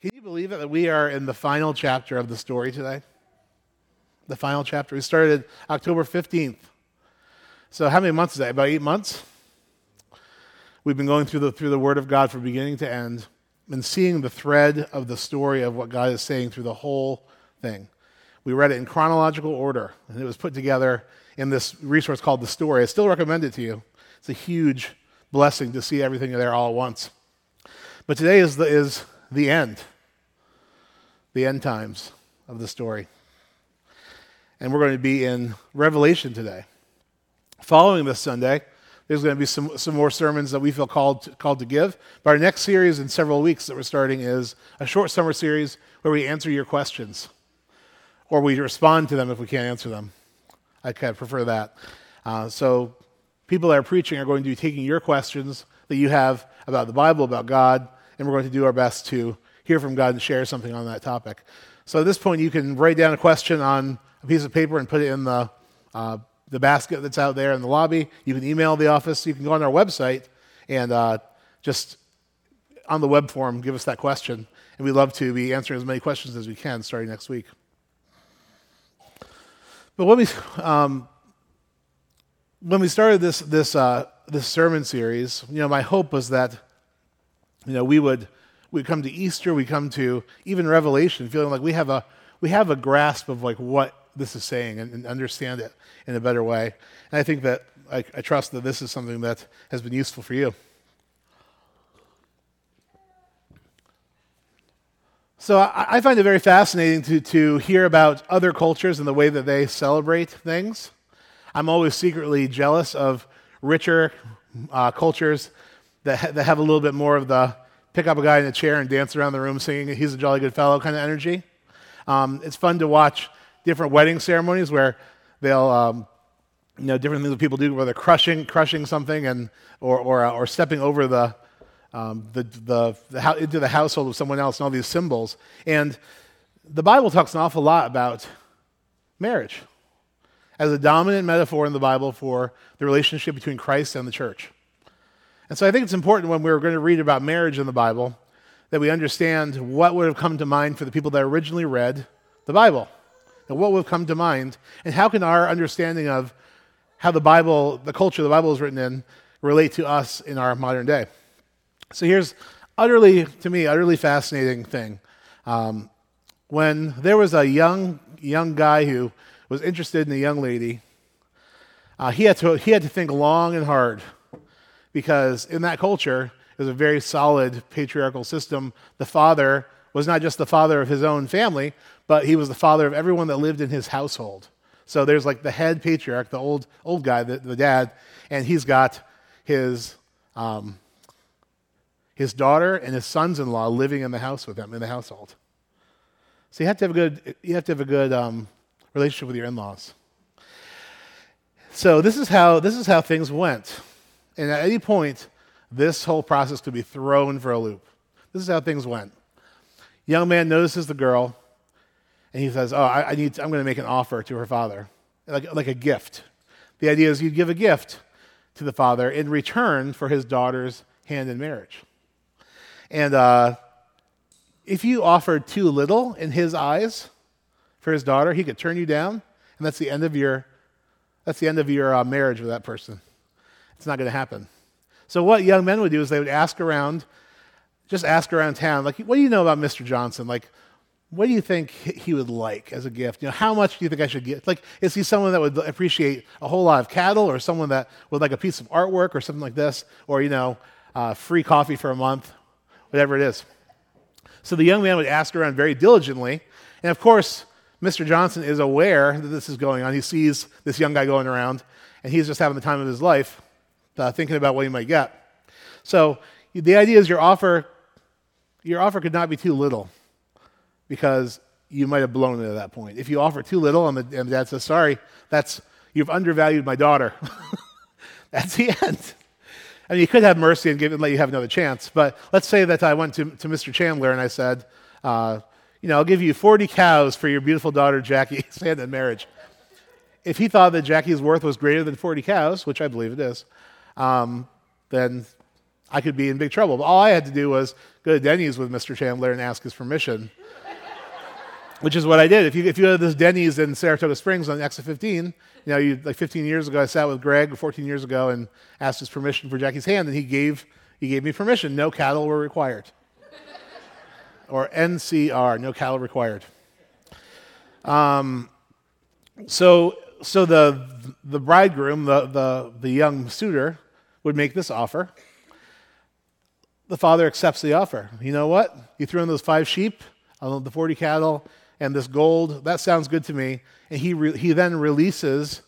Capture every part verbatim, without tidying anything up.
Can you believe it that we are in the final chapter of the story today? The final chapter. We started October fifteenth. So how many months is that? About eight months? We've been going through the through the Word of God from beginning to end and seeing the thread of the story of what God is saying through the whole thing. We read it in chronological order, and it was put together in this resource called The Story. I still recommend it to you. It's a huge blessing to see everything there all at once. But today is the, is the end, the end times of the story. And we're going to be in Revelation today. Following this Sunday, there's going to be some, some more sermons that we feel called to, called to give. But our next series in several weeks that we're starting is a short summer series where we answer your questions, or we respond to them if we can't answer them. I kind of prefer that. Uh, so people that are preaching are going to be taking your questions that you have about the Bible, about God, and we're going to do our best to hear from God and share something on that topic. So at this point, you can write down a question on a piece of paper and put it in the uh, the basket that's out there in the lobby. You can email the office. You can go on our website and uh, just on the web form, give us that question. And we'd love to be answering as many questions as we can starting next week. But when we, um, when we started this this uh, this sermon series, you know, my hope was that, you know, we would we come to Easter, we come to even Revelation, feeling like we have a we have a grasp of like what this is saying and, and understand it in a better way. And I think that I, I trust that this is something that has been useful for you. So I find it very fascinating to, to hear about other cultures and the way that they celebrate things. I'm always secretly jealous of richer uh, cultures that, ha- that have a little bit more of the pick up a guy in a chair and dance around the room singing "He's a Jolly Good Fellow" kind of energy. Um, it's fun to watch different wedding ceremonies where they'll, um, you know, different things that people do, where they're crushing crushing something and or or, uh, or stepping over the. Um, the, the, the, into the household of someone else and all these symbols. And the Bible talks an awful lot about marriage as a dominant metaphor in the Bible for the relationship between Christ and the church. And so I think it's important when we're going to read about marriage in the Bible that we understand what would have come to mind for the people that originally read the Bible, and what would have come to mind, and how can our understanding of how the Bible, the culture the Bible is written in, relate to us in our modern day. So here's utterly, to me, utterly fascinating thing. Um, when there was a young young guy who was interested in a young lady, uh, he had to he had to think long and hard, because in that culture, it was a very solid patriarchal system. The father was not just the father of his own family, but he was the father of everyone that lived in his household. So there's like the head patriarch, the old old guy, the, the dad, and he's got his. Um, his daughter and his sons-in-law living in the house with him, in the household. So you have to have a good, you have to have a good um, relationship with your in-laws. So this is how this is how things went. And at any point, this whole process could be thrown for a loop. This is how things went. Young man notices the girl, and he says, "Oh, I, I need. To, I'm going to make an offer to her father, like like a gift." The idea is you'd give a gift to the father in return for his daughter's hand in marriage. And uh, if you offered too little in his eyes for his daughter, he could turn you down, and that's the end of your that's the end of your uh, marriage with that person. It's not going to happen. So what young men would do is they would ask around, just ask around town, like, "What do you know about Mister Johnson? Like, what do you think he would like as a gift? You know, how much do you think I should get? Like, is he someone that would appreciate a whole lot of cattle, or someone that would like a piece of artwork, or something like this, or you know, uh, free coffee for a month?" Whatever it is. So the young man would ask around very diligently. And of course, Mister Johnson is aware that this is going on. He sees this young guy going around, and he's just having the time of his life uh, thinking about what he might get. So the idea is your offer your offer could not be too little, because you might have blown it at that point. If you offer too little and the, and the dad says, "Sorry, that's you've undervalued my daughter," that's the end. I mean, you could have mercy and give and let you have another chance, but let's say that I went to, to Mister Chandler and I said, uh, you know, "I'll give you forty cows for your beautiful daughter, Jackie's hand in marriage." If he thought that Jackie's worth was greater than forty cows, which I believe it is, um, then I could be in big trouble. But all I had to do was go to Denny's with Mister Chandler and ask his permission, which is what I did. If you if you go to this Denny's in Saratoga Springs on Exit fifteen, you know, you, like fifteen years ago, I sat with Greg fourteen years ago and asked his permission for Jackie's hand, and he gave he gave me permission. No cattle were required, or N C R, no cattle required. Um, so so the the bridegroom, the the the young suitor, would make this offer. The father accepts the offer. You know what? You threw in those five sheep, the forty cattle, and this gold. That sounds good to me. And he re- he then releases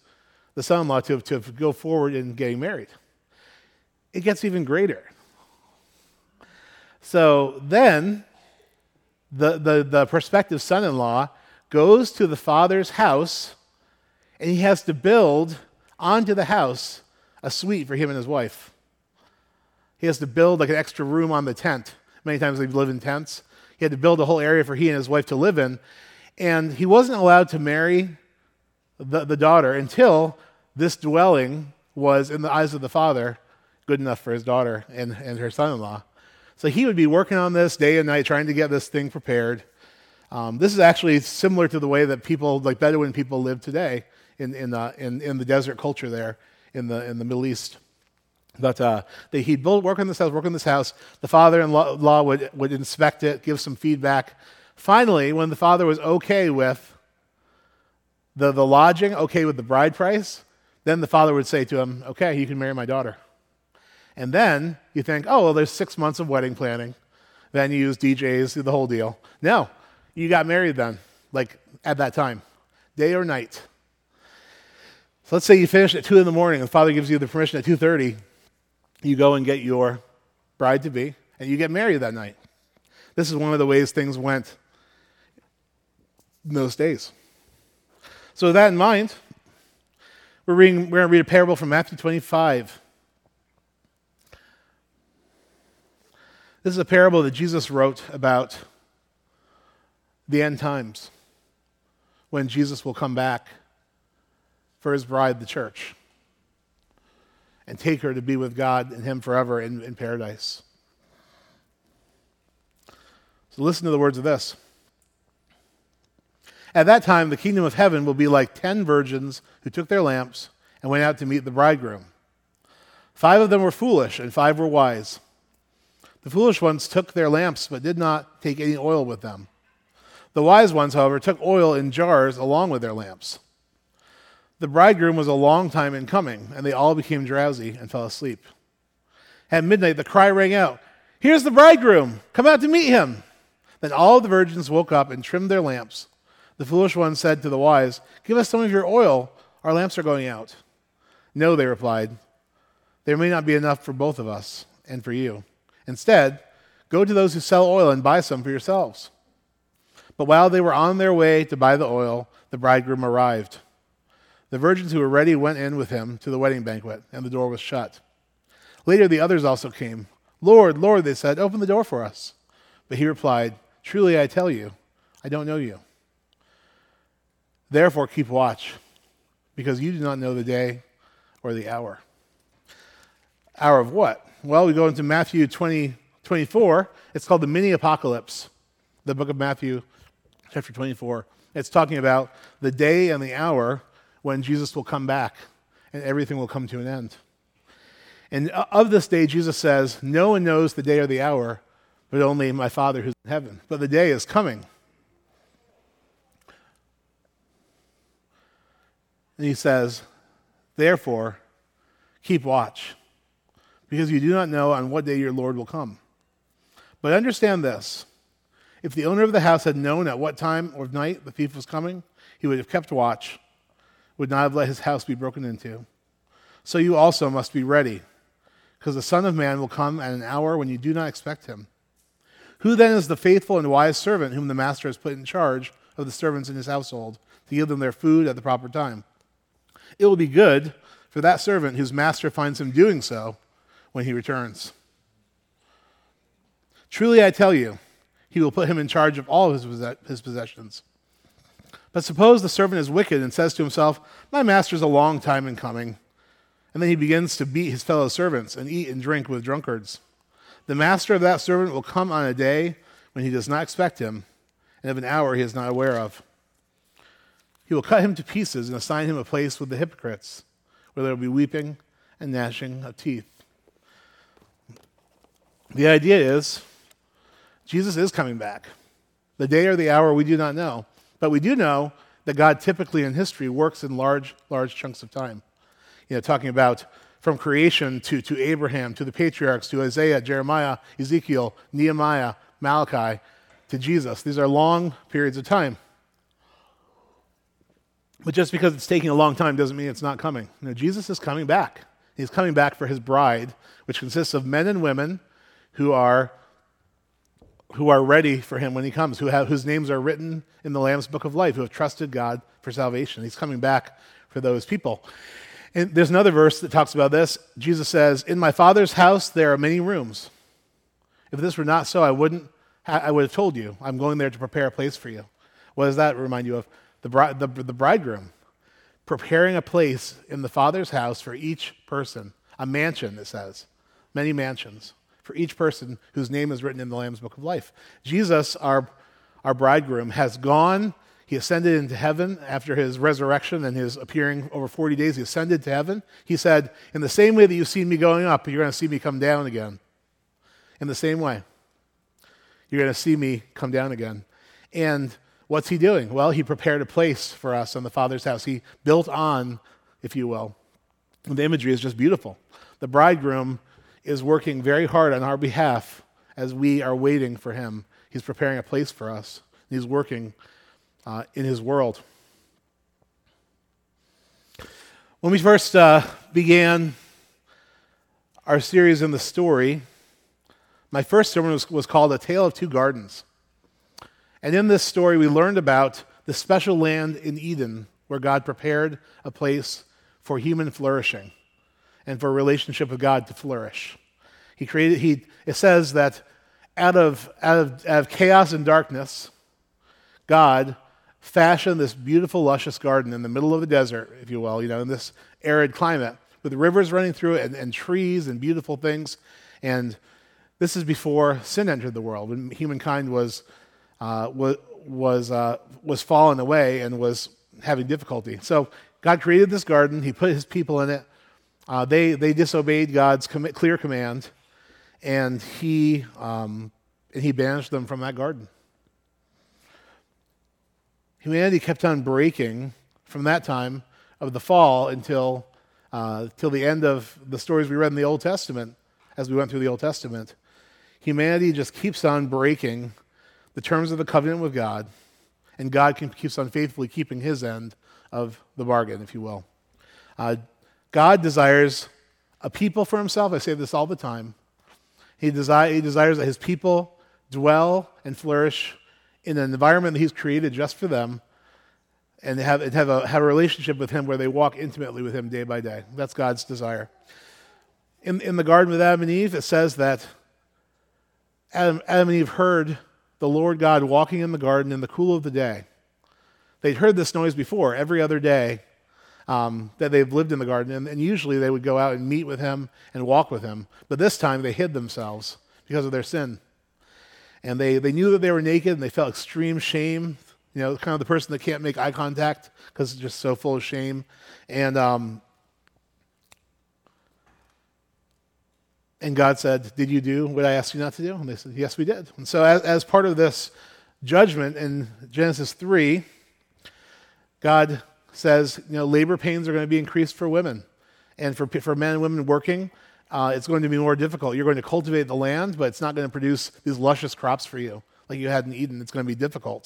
the son-in-law to, to go forward in getting married. It gets even greater. So then the, the, the prospective son-in-law goes to the father's house, and he has to build onto the house a suite for him and his wife. He has to build like an extra room on the tent. Many times they live in tents. He had to build a whole area for he and his wife to live in. And he wasn't allowed to marry the, the daughter until this dwelling was, in the eyes of the father, good enough for his daughter and, and her son-in-law. So he would be working on this day and night, trying to get this thing prepared. Um, this is actually similar to the way that people, like Bedouin people, live today in in, uh, in, in the desert culture there in the in the Middle East. But uh, they, he'd build, work on this house, work on this house. The father-in-law would, would inspect it, give some feedback. Finally, when the father was okay with the, the lodging, okay with the bride price, then the father would say to him, okay, you can marry my daughter. And then you think, oh, well, there's six months of wedding planning. Venues, D Js, do the whole deal. No, you got married then, like at that time, day or night. So let's say you finish at two in the morning and the father gives you the permission at two thirty. You go and get your bride-to-be, and you get married that night. This is one of the ways things went in those days. So with that in mind, we're, reading, we're going to read a parable from Matthew twenty-five. This is a parable that Jesus wrote about the end times, when Jesus will come back for his bride, the church, and take her to be with God and him forever in, in paradise. So listen to the words of this. At that time, the kingdom of heaven will be like ten virgins who took their lamps and went out to meet the bridegroom. Five of them were foolish and five were wise. The foolish ones took their lamps but did not take any oil with them. The wise ones, however, took oil in jars along with their lamps. The bridegroom was a long time in coming, and they all became drowsy and fell asleep. At midnight, the cry rang out, "Here's the bridegroom! Come out to meet him!" Then all the virgins woke up and trimmed their lamps. The foolish one said to the wise, "Give us some of your oil. Our lamps are going out." "No," they replied. "There may not be enough for both of us and for you. Instead, go to those who sell oil and buy some for yourselves." But while they were on their way to buy the oil, the bridegroom arrived. The virgins who were ready went in with him to the wedding banquet, and the door was shut. Later the others also came. "Lord, Lord," they said, "open the door for us." But he replied, "Truly I tell you, I don't know you. Therefore keep watch, because you do not know the day or the hour." Hour of what? Well, we go into Matthew twenty, twenty-four. It's called the mini-apocalypse, the book of Matthew, chapter twenty-four. It's talking about the day and the hour when Jesus will come back and everything will come to an end. And of this day, Jesus says, "No one knows the day or the hour, but only my Father who's in heaven. But the day is coming." And he says, "Therefore, keep watch, because you do not know on what day your Lord will come. But understand this, if the owner of the house had known at what time of night the thief was coming, he would have kept watch, would not have let his house be broken into. So you also must be ready, because the Son of Man will come at an hour when you do not expect him. Who then is the faithful and wise servant whom the master has put in charge of the servants in his household to give them their food at the proper time? It will be good for that servant whose master finds him doing so when he returns. Truly I tell you, he will put him in charge of all his his possessions. But suppose the servant is wicked and says to himself, 'My master's a long time in coming,' and then he begins to beat his fellow servants and eat and drink with drunkards The master of that servant will come on a day when he does not expect him, and of an hour he is not aware of. He will cut him to pieces and assign him a place with the hypocrites, where there will be weeping and gnashing of teeth. The idea is, Jesus is coming back. The day or the hour we do not know, but we do know that God typically in history works in large, large chunks of time. You know, talking about from creation to, to Abraham, to the patriarchs, to Isaiah, Jeremiah, Ezekiel, Nehemiah, Malachi, to Jesus. These are long periods of time. But just because it's taking a long time doesn't mean it's not coming. You know, Jesus is coming back. He's coming back for his bride, which consists of men and women who are who are ready for him when he comes, who have, whose names are written in the Lamb's Book of Life, who have trusted God for salvation. He's coming back for those people. And there's another verse that talks about this. Jesus says, "In my Father's house there are many rooms. If this were not so, I wouldn't. I would have told you. I'm going there to prepare a place for you." What does that remind you of? The bride, the, the bridegroom, preparing a place in the Father's house for each person. A mansion, it says, many mansions for each person whose name is written in the Lamb's Book of Life. Jesus, our our bridegroom, has gone. He ascended into heaven after his resurrection and his appearing over forty days. He ascended to heaven. He said, in the same way that you've seen me going up, you're going to see me come down again. In the same way, you're going to see me come down again. And what's he doing? Well, he prepared a place for us in the Father's house. He built on, if you will. And the imagery is just beautiful. The bridegroom is working very hard on our behalf as we are waiting for him. He's preparing a place for us. He's working Uh, in his world. When we first uh, began our series in the story, my first sermon was, was called A Tale of Two Gardens. And in this story, we learned about the special land in Eden where God prepared a place for human flourishing and for a relationship with God to flourish. He created, He it says that out of, out of, out of chaos and darkness, God fashioned this beautiful, luscious garden in the middle of a desert, if you will, you know, in this arid climate, with rivers running through it and, and trees and beautiful things. And this is before sin entered the world, when humankind was uh, was was, uh, was fallen away and was having difficulty. So God created this garden. He put his people in it. Uh, they they disobeyed God's com- clear command, and he um, and he banished them from that garden. Humanity kept on breaking from that time of the fall until uh, till the end of the stories we read in the Old Testament, as we went through the Old Testament. Humanity just keeps on breaking the terms of the covenant with God, and God can, keeps on faithfully keeping his end of the bargain, if you will. Uh, God desires a people for himself. I say this all the time. He, desi- he desires that his people dwell and flourish in an environment that he's created just for them, and have, and have, a, have a relationship with him where they walk intimately with him day by day. That's God's desire. In, in the garden with Adam and Eve, it says that Adam, Adam and Eve heard the Lord God walking in the garden in the cool of the day. They'd heard this noise before, every other day um, that they've lived in the garden, and, and usually they would go out and meet with him and walk with him. But this time they hid themselves because of their sin. And they, they knew that they were naked, and they felt extreme shame. You know, kind of the person that can't make eye contact because it's just so full of shame. And um, and God said, "Did you do what I asked you not to do?" And they said, "Yes, we did." And so as, as part of this judgment in Genesis three, God says, you know, labor pains are going to be increased for women. And for, for men and women working, Uh, it's going to be more difficult. You're going to cultivate the land, but it's not going to produce these luscious crops for you like you had in Eden. It's going to be difficult.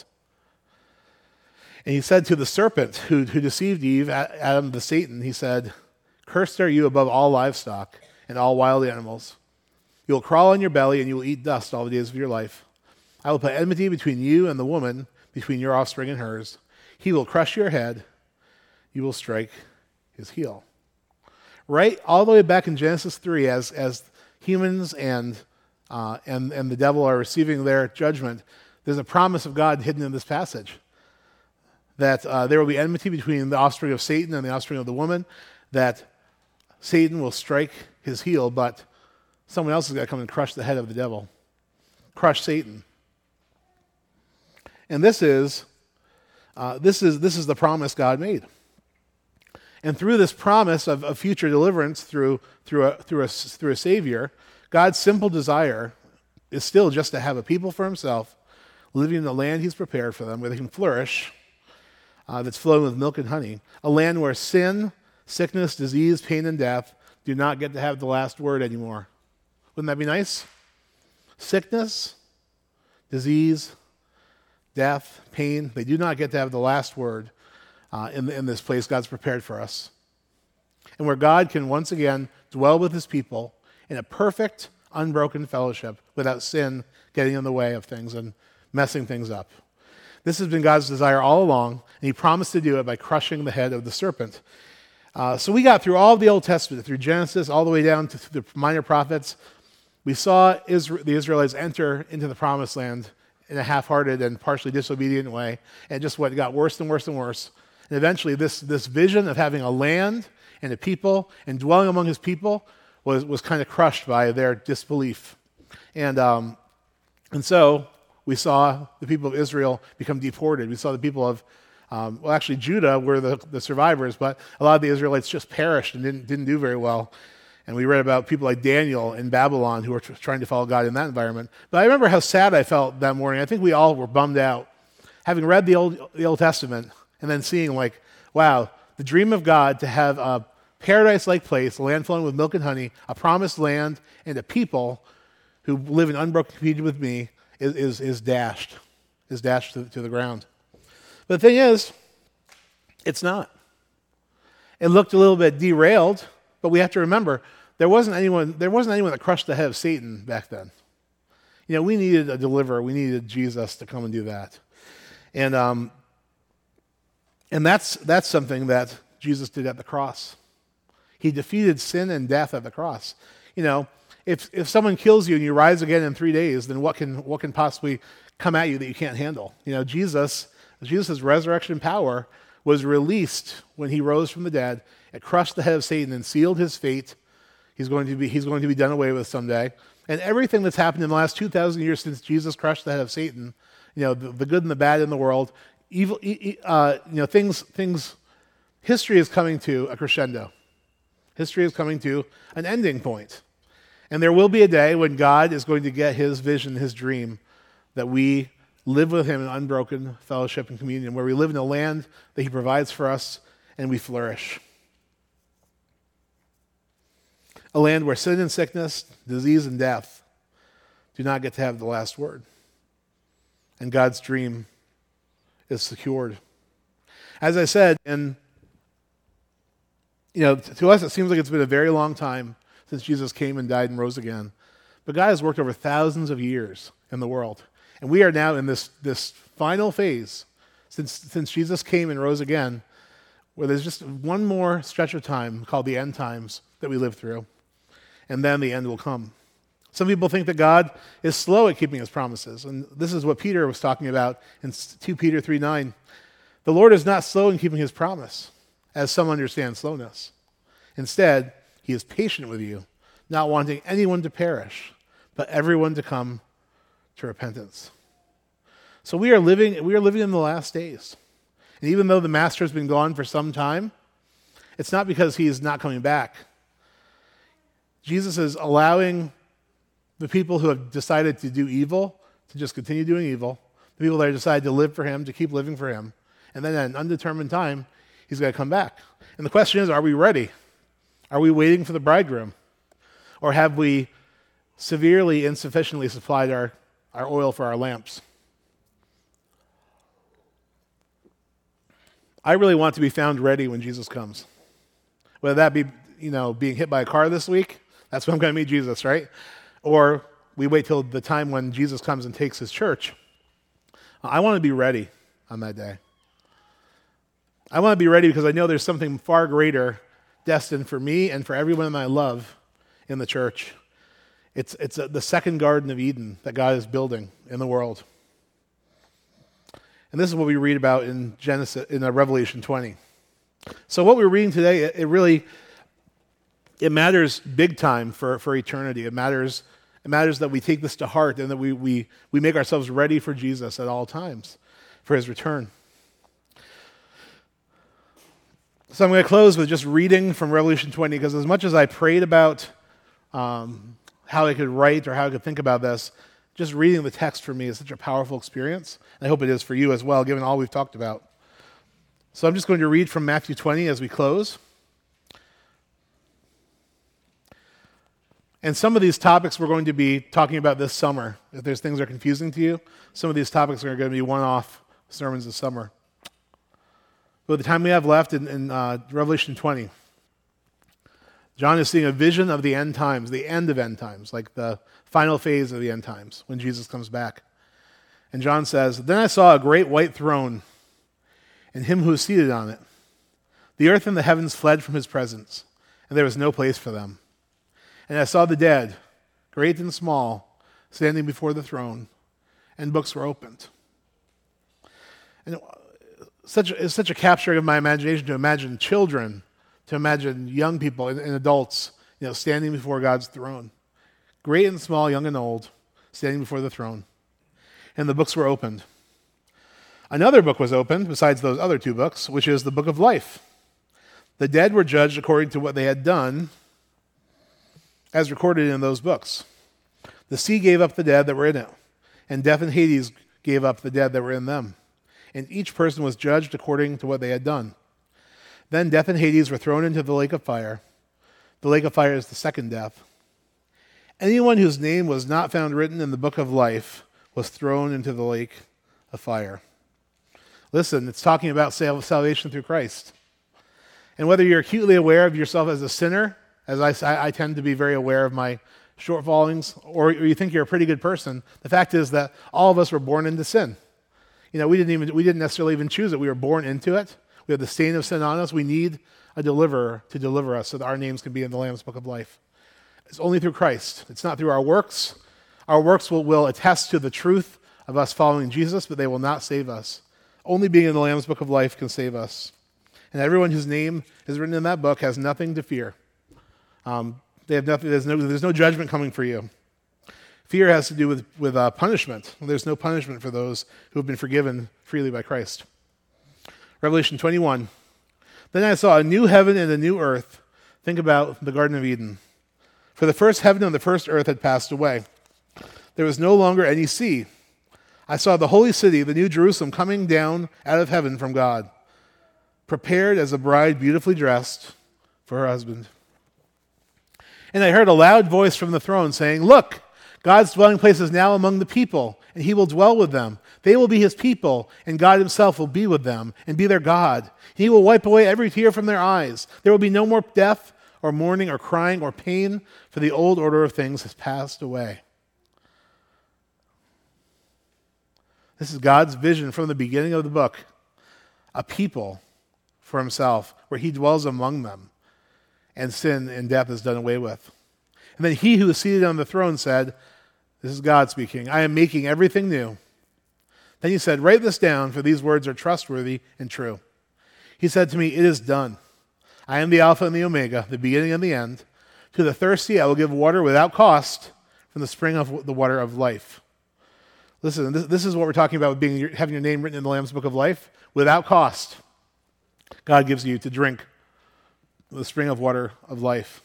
And he said to the serpent who, who deceived Eve, Adam the Satan, he said, "Cursed are you above all livestock and all wild animals. You will crawl on your belly and you will eat dust all the days of your life. I will put enmity between you and the woman, between your offspring and hers. He will crush your head. You will strike his heel." Right all the way back in Genesis three, as as humans and uh, and and the devil are receiving their judgment, there's a promise of God hidden in this passage that uh, there will be enmity between the offspring of Satan and the offspring of the woman, that Satan will strike his heel, but Someone else has got to come and crush the head of the devil, crush Satan. And this is, uh, this is, this is the promise God made. And through this promise of, of future deliverance through through a, through a through a Savior, God's simple desire is still just to have a people for Himself, living in the land He's prepared for them, where they can flourish. Uh, that's flowing with milk and honey, a land where sin, sickness, disease, pain, and death do not get to have the last word anymore. Wouldn't that be nice? Sickness, disease, death, pain, they do not get to have the last word uh, in, in this place God's prepared for us. And where God can once again dwell with His people in a perfect, unbroken fellowship without sin getting in the way of things and messing things up. This has been God's desire all along, and He promised to do it by crushing the head of the serpent. Uh, so we got through all of the Old Testament, through Genesis, all the way down to the minor prophets. We saw Isra- the Israelites enter into the promised land in a half-hearted and partially disobedient way, and just what got worse and worse and worse. And eventually this, this vision of having a land and a people and dwelling among His people was, was kind of crushed by their disbelief. And, um, and so... we saw the people of Israel become deported. We saw the people of, um, well, actually Judah were the, the survivors, but a lot of the Israelites just perished and didn't didn't do very well. And we read about people like Daniel in Babylon who were t- trying to follow God in that environment. But I remember how sad I felt that morning. I think we all were bummed out, having read the Old the Old Testament and then seeing like, wow, the dream of God to have a paradise-like place, a land flowing with milk and honey, a promised land, and a people who live in unbroken community with me, Is, is dashed, is dashed to, to the ground. But the thing is, it's not. It looked a little bit derailed, but we have to remember there wasn't anyone. There wasn't anyone that crushed the head of Satan back then. You know, we needed a deliverer. We needed Jesus to come and do that, and um, and that's that's something that Jesus did at the cross. He defeated sin and death at the cross. You know. If if someone kills you and you rise again in three days, then what can what can possibly come at you that you can't handle? You know, Jesus, Jesus' resurrection power was released when He rose from the dead. It crushed the head of Satan and sealed his fate. He's going to be he's going to be done away with someday. And everything that's happened in the last two thousand years since Jesus crushed the head of Satan, you know, the, the good and the bad in the world, evil, uh, you know, things things. History is coming to a crescendo. History is coming to an ending point. And there will be a day when God is going to get His vision, His dream, that we live with Him in unbroken fellowship and communion, where we live in a land that He provides for us and we flourish. A land where sin and sickness, disease and death do not get to have the last word. And God's dream is secured. As I said, and you know, to us it seems like it's been a very long time since Jesus came and died and rose again. But God has worked over thousands of years in the world. And we are now in this, this final phase, since, since Jesus came and rose again, where there's just one more stretch of time called the end times that we live through. And then the end will come. Some people think that God is slow at keeping His promises. And this is what Peter was talking about in Second Peter three nine. The Lord is not slow in keeping His promise, as some understand slowness. Instead, He is patient with you, not wanting anyone to perish, but everyone to come to repentance. So we are living, we are living in the last days. And even though the Master has been gone for some time, it's not because He is not coming back. Jesus is allowing the people who have decided to do evil to just continue doing evil, the people that have decided to live for Him, to keep living for Him. And then at an undetermined time, He's going to come back. And the question is, are we ready? Are we waiting for the bridegroom? Or have we severely, insufficiently supplied our, our oil for our lamps? I really want to be found ready when Jesus comes. Whether that be, you know, being hit by a car this week, that's when I'm going to meet Jesus, right? Or we wait till the time when Jesus comes and takes His church. I want to be ready on that day. I want to be ready because I know there's something far greater destined for me and for everyone I love in the church. It's it's a, the second Garden of Eden that God is building in the world. And this is what we read about in Genesis in Revelation twenty. So what we're reading today, it really it matters big time for, for eternity. It matters It matters that we take this to heart and that we we we make ourselves ready for Jesus at all times, for his return. So I'm going to close with just reading from Revelation twenty, because as much as I prayed about um, how I could write or how I could think about this, just reading the text for me is such a powerful experience, and I hope it is for you as well, given all we've talked about. So I'm just going to read from Matthew twenty as we close. And some of these topics we're going to be talking about this summer. If there's things that are confusing to you, some of these topics are going to be one-off sermons this summer. But the time we have left in, in uh, Revelation twenty, John is seeing a vision of the end times, the end of end times, like the final phase of the end times when Jesus comes back. And John says, "Then I saw a great white throne and him who was seated on it. The earth and the heavens fled from his presence, and there was no place for them. And I saw the dead, great and small, standing before the throne, and books were opened." And such it's such a capturing of my imagination to imagine children, to imagine young people and, and adults, you know, standing before God's throne. Great and small, young and old, standing before the throne. And the books were opened. Another book was opened, besides those other two books, which is the book of life. The dead were judged according to what they had done, as recorded in those books. The sea gave up the dead that were in it, and death and Hades gave up the dead that were in them. And each person was judged according to what they had done. Then death and Hades were thrown into the lake of fire. The lake of fire is the second death. Anyone whose name was not found written in the book of life was thrown into the lake of fire. Listen, it's talking about salvation through Christ. And whether you're acutely aware of yourself as a sinner, as I, I tend to be very aware of my shortfallings, or you think you're a pretty good person, the fact is that all of us were born into sin. You know, we didn't even we didn't necessarily even choose it. We were born into it. We have the stain of sin on us. We need a deliverer to deliver us so that our names can be in the Lamb's Book of Life. It's only through Christ. It's not through our works. Our works will, will attest to the truth of us following Jesus, but they will not save us. Only being in the Lamb's Book of Life can save us. And everyone whose name is written in that book has nothing to fear. Um, they have nothing, there's no, there's no judgment coming for you. Fear has to do with, with uh, punishment. There's no punishment for those who have been forgiven freely by Christ. Revelation twenty-one. Then I saw a new heaven and a new earth. Think about the Garden of Eden. For the first heaven and the first earth had passed away. There was no longer any sea. I saw the holy city, the new Jerusalem, coming down out of heaven from God, prepared as a bride beautifully dressed for her husband. And I heard a loud voice from the throne saying, "Look, God's dwelling place is now among the people, and he will dwell with them. They will be his people, and God himself will be with them and be their God. He will wipe away every tear from their eyes. There will be no more death or mourning or crying or pain, for the old order of things has passed away." This is God's vision from the beginning of the book, a people for himself, where he dwells among them, and sin and death is done away with. And then he who is seated on the throne said, this is God speaking, "I am making everything new." Then he said, "Write this down, for these words are trustworthy and true." He said to me, "It is done. I am the Alpha and the Omega, the beginning and the end. To the thirsty I will give water without cost from the spring of the water of life." Listen, this, this is what we're talking about, being having your name written in the Lamb's Book of Life. Without cost, God gives you to drink the spring of water of life.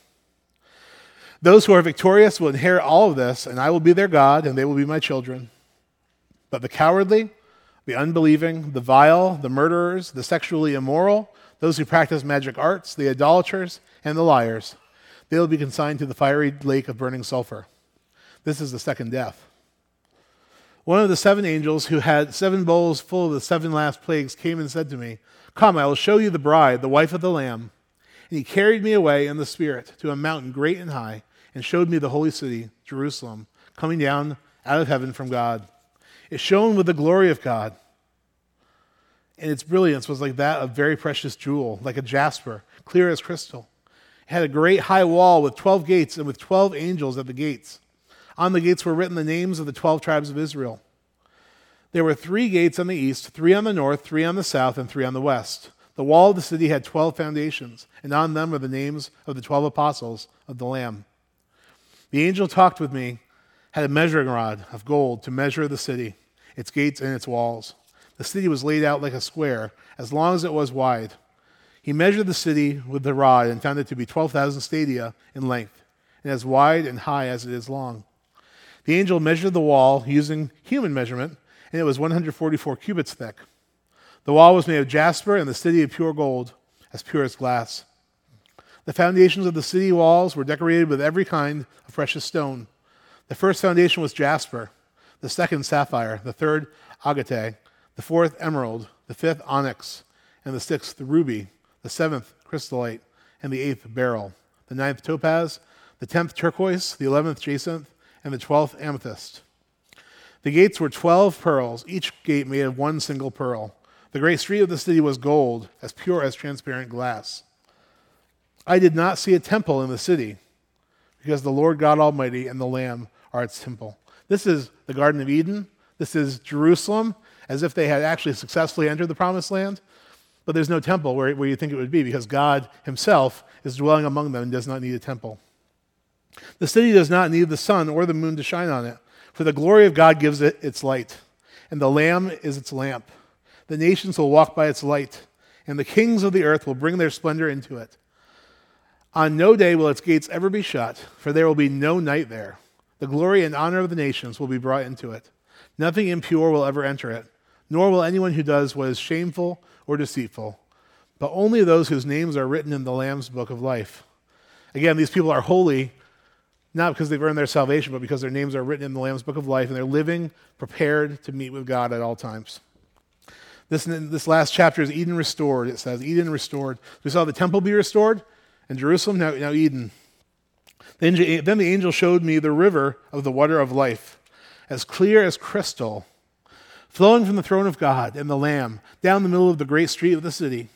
Those who are victorious will inherit all of this, and I will be their God, and they will be my children. But the cowardly, the unbelieving, the vile, the murderers, the sexually immoral, those who practice magic arts, the idolaters, and the liars, they will be consigned to the fiery lake of burning sulfur. This is the second death. One of the seven angels who had seven bowls full of the seven last plagues came and said to me, "Come, I will show you the bride, the wife of the Lamb." And he carried me away in the Spirit to a mountain great and high, and showed me the holy city, Jerusalem, coming down out of heaven from God. It shone with the glory of God, and its brilliance was like that of very precious jewel, like a jasper, clear as crystal. It had a great high wall with twelve gates, and with twelve angels at the gates. On the gates were written the names of the twelve tribes of Israel. There were three gates on the east, three on the north, three on the south, and three on the west. The wall of the city had twelve foundations, and on them are the names of the twelve apostles of the Lamb. The angel talked with me, had a measuring rod of gold to measure the city, its gates and its walls. The city was laid out like a square, as long as it was wide. He measured the city with the rod and found it to be twelve thousand stadia in length, and as wide and high as it is long. The angel measured the wall using human measurement, and it was one hundred forty-four cubits thick. The wall was made of jasper and the city of pure gold, as pure as glass. The foundations of the city walls were decorated with every kind of precious stone. The first foundation was jasper, the second sapphire, the third agate, the fourth emerald, the fifth onyx, and the sixth ruby, the seventh crystallite, and the eighth beryl, the ninth topaz, the tenth turquoise, the eleventh jacinth, and the twelfth amethyst. The gates were twelve pearls, each gate made of one single pearl. The great street of the city was gold, as pure as transparent glass. I did not see a temple in the city, because the Lord God Almighty and the Lamb are its temple. This is the Garden of Eden. This is Jerusalem, as if they had actually successfully entered the Promised Land. But there's no temple where, where you think it would be, because God himself is dwelling among them and does not need a temple. The city does not need the sun or the moon to shine on it, for the glory of God gives it its light, and the Lamb is its lamp. The nations will walk by its light, and the kings of the earth will bring their splendor into it. On no day will its gates ever be shut, for there will be no night there. The glory and honor of the nations will be brought into it. Nothing impure will ever enter it, nor will anyone who does what is shameful or deceitful, but only those whose names are written in the Lamb's book of life. Again, these people are holy, not because they've earned their salvation, but because their names are written in the Lamb's book of life, and they're living prepared to meet with God at all times. This, this last chapter is Eden restored. It says, Eden restored. We saw the temple be restored, and Jerusalem, now, now Eden. Then the angel showed me the river of the water of life, as clear as crystal, flowing from the throne of God and the Lamb down the middle of the great street of the city.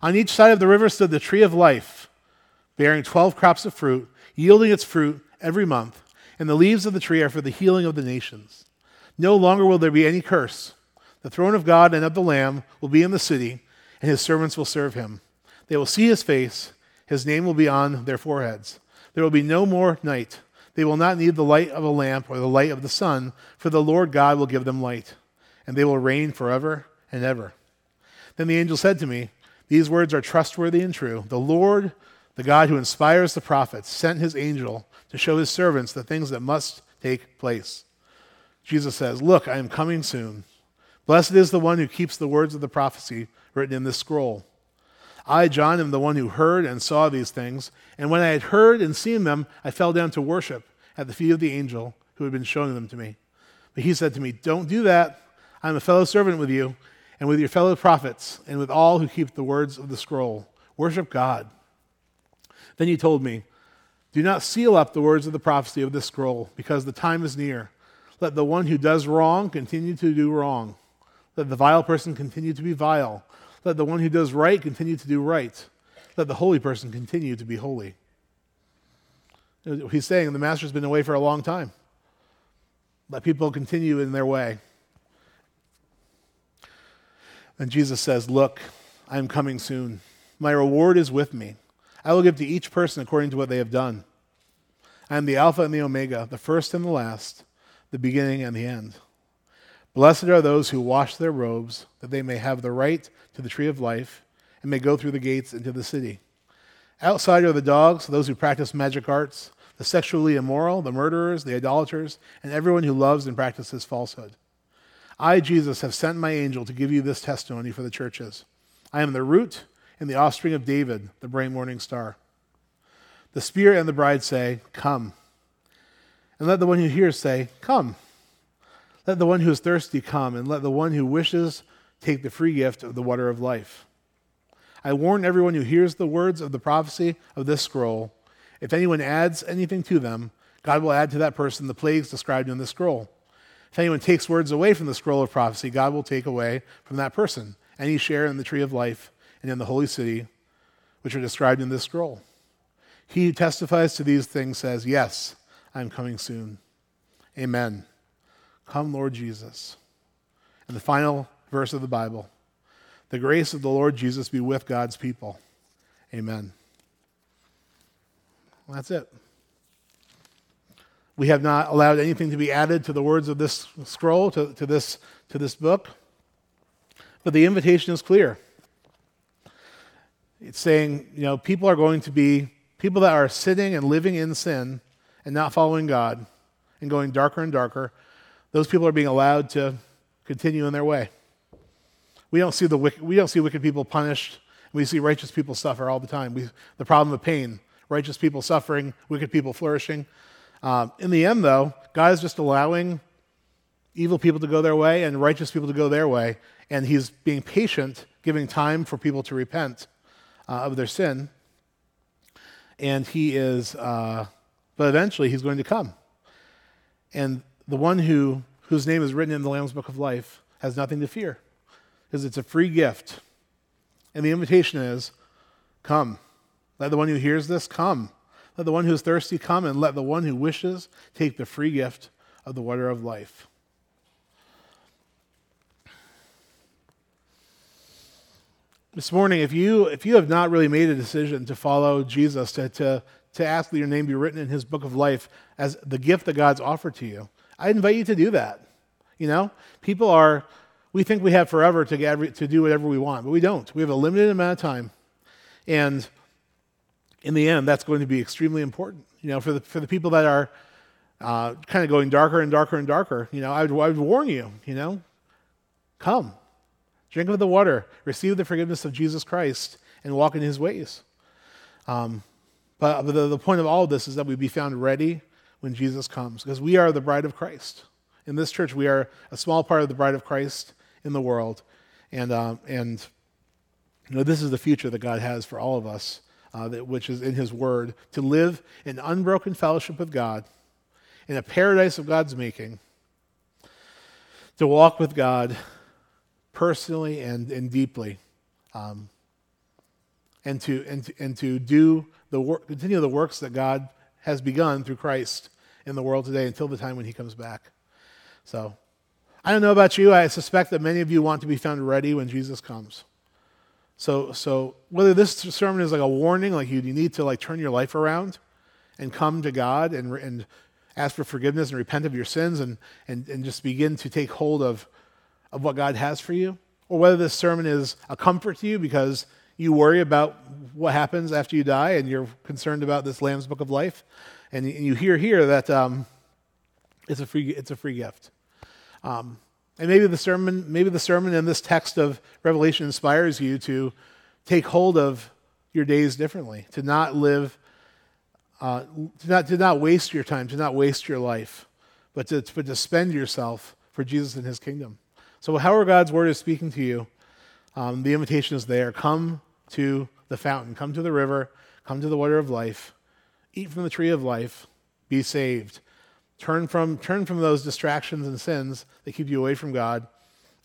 On each side of the river stood the tree of life, bearing twelve crops of fruit, yielding its fruit every month, and the leaves of the tree are for the healing of the nations. No longer will there be any curse. The throne of God and of the Lamb will be in the city, and his servants will serve him. They will see his face. His name will be on their foreheads. There will be no more night. They will not need the light of a lamp or the light of the sun, for the Lord God will give them light, and they will reign forever and ever. Then the angel said to me, these words are trustworthy and true. The Lord, the God who inspires the prophets, sent his angel to show his servants the things that must take place. Jesus says, look, I am coming soon. Blessed is the one who keeps the words of the prophecy written in this scroll. I, John, am the one who heard and saw these things, and when I had heard and seen them, I fell down to worship at the feet of the angel who had been showing them to me. But he said to me, don't do that. I am a fellow servant with you, and with your fellow prophets, and with all who keep the words of the scroll. Worship God. Then he told me, do not seal up the words of the prophecy of this scroll, because the time is near. Let the one who does wrong continue to do wrong. Let the vile person continue to be vile. Let the one who does right continue to do right. Let the holy person continue to be holy. He's saying the master's been away for a long time. Let people continue in their way. And Jesus says, look, I am coming soon. My reward is with me. I will give to each person according to what they have done. I am the Alpha and the Omega, the first and the last, the beginning and the end. Blessed are those who wash their robes, that they may have the right to the tree of life and may go through the gates into the city. Outside are the dogs, those who practice magic arts, the sexually immoral, the murderers, the idolaters, and everyone who loves and practices falsehood. I, Jesus, have sent my angel to give you this testimony for the churches. I am the root and the offspring of David, the bright morning star. The Spirit and the bride say, come. And let the one who hears say, come. Let the one who is thirsty come, and let the one who wishes take the free gift of the water of life. I warn everyone who hears the words of the prophecy of this scroll, if anyone adds anything to them, God will add to that person the plagues described in the scroll. If anyone takes words away from the scroll of prophecy, God will take away from that person any share in the tree of life and in the holy city, which are described in this scroll. He who testifies to these things says, yes, I am coming soon. Amen. Come, Lord Jesus. And the final verse of the Bible. The grace of the Lord Jesus be with God's people. Amen. Well, that's it. We have not allowed anything to be added to the words of this scroll, to, to this to this book. But the invitation is clear. It's saying, you know, people are going to be, people that are sitting and living in sin and not following God and going darker and darker, those people are being allowed to continue in their way. We don't see the wicked, we don't see wicked people punished. We see righteous people suffer all the time. We, the problem of pain, righteous people suffering, wicked people flourishing. Um, in the end, though, God is just allowing evil people to go their way and righteous people to go their way, and he's being patient, giving time for people to repent uh, of their sin. And he is, uh, but eventually he's going to come. And the one who whose name is written in the Lamb's Book of Life has nothing to fear, because it's a free gift. And the invitation is, come. Let the one who hears this come. Let the one who is thirsty come, and let the one who wishes take the free gift of the water of life. This morning, if you if you have not really made a decision to follow Jesus, to, to, to ask that your name be written in his book of life as the gift that God's offered to you, I invite you to do that. You know, people are, we think we have forever to get, to do whatever we want, but we don't. We have a limited amount of time. And in the end, that's going to be extremely important. You know, for the for the people that are uh, kind of going darker and darker and darker, you know, I would, I would warn you, you know, come. Drink of the water, receive the forgiveness of Jesus Christ, and walk in his ways. Um, but the, the point of all of this is that we be found ready when Jesus comes, because we are the bride of Christ. In this church, we are a small part of the bride of Christ in the world. And, um, and you know, this is the future that God has for all of us, uh, that, which is in his word, to live in unbroken fellowship with God, in a paradise of God's making, to walk with God personally and, and deeply, um, and to and to, and to do the work, continue the works that God has begun through Christ in the world today until the time when he comes back. So, I don't know about you. I suspect that many of you want to be found ready when Jesus comes. So, so whether this sermon is like a warning, like you, you need to like turn your life around and come to God and and ask for forgiveness and repent of your sins and and and just begin to take hold of. of what God has for you, or whether this sermon is a comfort to you because you worry about what happens after you die and you're concerned about this Lamb's Book of Life, and you hear here that um, it's a free it's a free gift, um, and maybe the sermon maybe the sermon and this text of Revelation inspires you to take hold of your days differently, to not live, uh, to not to not waste your time, to not waste your life, but to but to spend yourself for Jesus and his kingdom. So however God's word is speaking to you, um, the invitation is there. Come to the fountain. Come to the river. Come to the water of life. Eat from the tree of life. Be saved. Turn from turn from those distractions and sins that keep you away from God,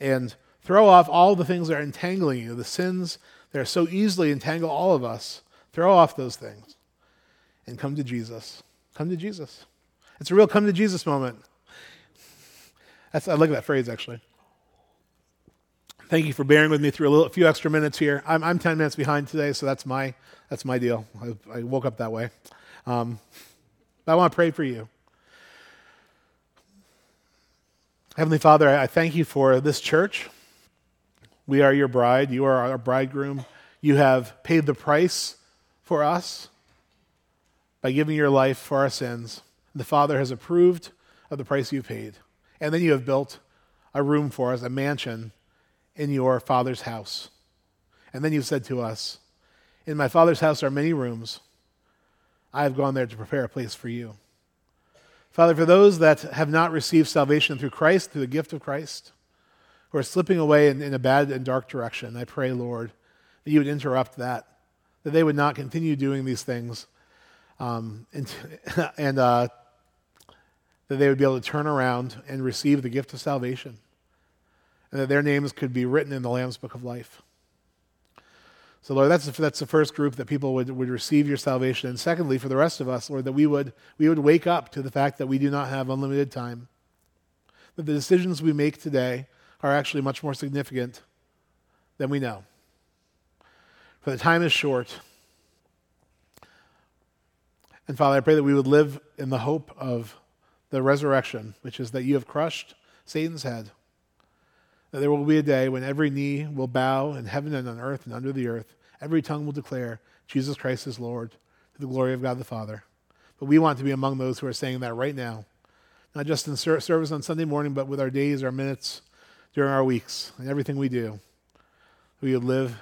and throw off all the things that are entangling you, the sins that are so easily entangle all of us. Throw off those things and come to Jesus. Come to Jesus. It's a real come to Jesus moment. That's, I like that phrase, actually. Thank you for bearing with me through a, little, a few extra minutes here. I'm, I'm ten minutes behind today, so that's my that's my deal. I, I woke up that way. Um, but I want to pray for you. Heavenly Father, I, I thank you for this church. We are your bride. You are our bridegroom. You have paid the price for us by giving your life for our sins. The Father has approved of the price you paid. And then you have built a room for us, a mansion, in your Father's house. And then you've said to us, in my Father's house are many rooms. I have gone there to prepare a place for you. Father, for those that have not received salvation through Christ, through the gift of Christ, who are slipping away in, in a bad and dark direction, I pray, Lord, that you would interrupt that, that they would not continue doing these things, um, and, and uh, that they would be able to turn around and receive the gift of salvation, and that their names could be written in the Lamb's Book of Life. So, Lord, that's the, that's the first group that people would, would receive your salvation. And secondly, for the rest of us, Lord, that we would we would wake up to the fact that we do not have unlimited time, that the decisions we make today are actually much more significant then we know. For the time is short. And Father, I pray that we would live in the hope of the resurrection, which is that you have crushed Satan's head, that there will be a day when every knee will bow in heaven and on earth and under the earth. Every tongue will declare Jesus Christ is Lord, to the glory of God the Father. But we want to be among those who are saying that right now, not just in ser- service on Sunday morning, but with our days, our minutes, during our weeks, and everything we do. We would live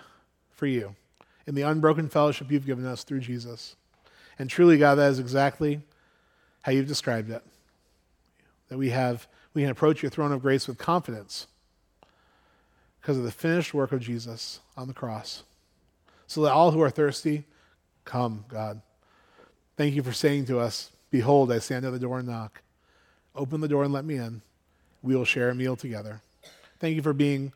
for you in the unbroken fellowship you've given us through Jesus. And truly, God, that is exactly how you've described it. That we have, we can approach your throne of grace with confidence because of the finished work of Jesus on the cross. So let all who are thirsty come, God. Thank you for saying to us, behold, I stand at the door and knock. Open the door and let me in. We will share a meal together. Thank you for being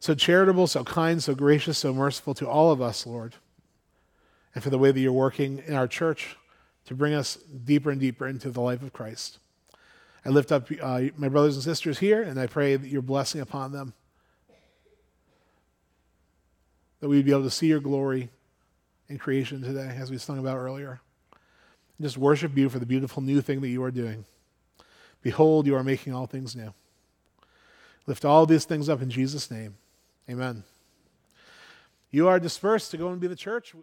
so charitable, so kind, so gracious, so merciful to all of us, Lord. And for the way that you're working in our church to bring us deeper and deeper into the life of Christ. I lift up uh, my brothers and sisters here, and I pray that your blessing upon them. That we'd be able to see your glory in creation today, as we sung about earlier. And just worship you for the beautiful new thing that you are doing. Behold, you are making all things new. Lift all these things up in Jesus' name. Amen. You are dispersed to go and be the church.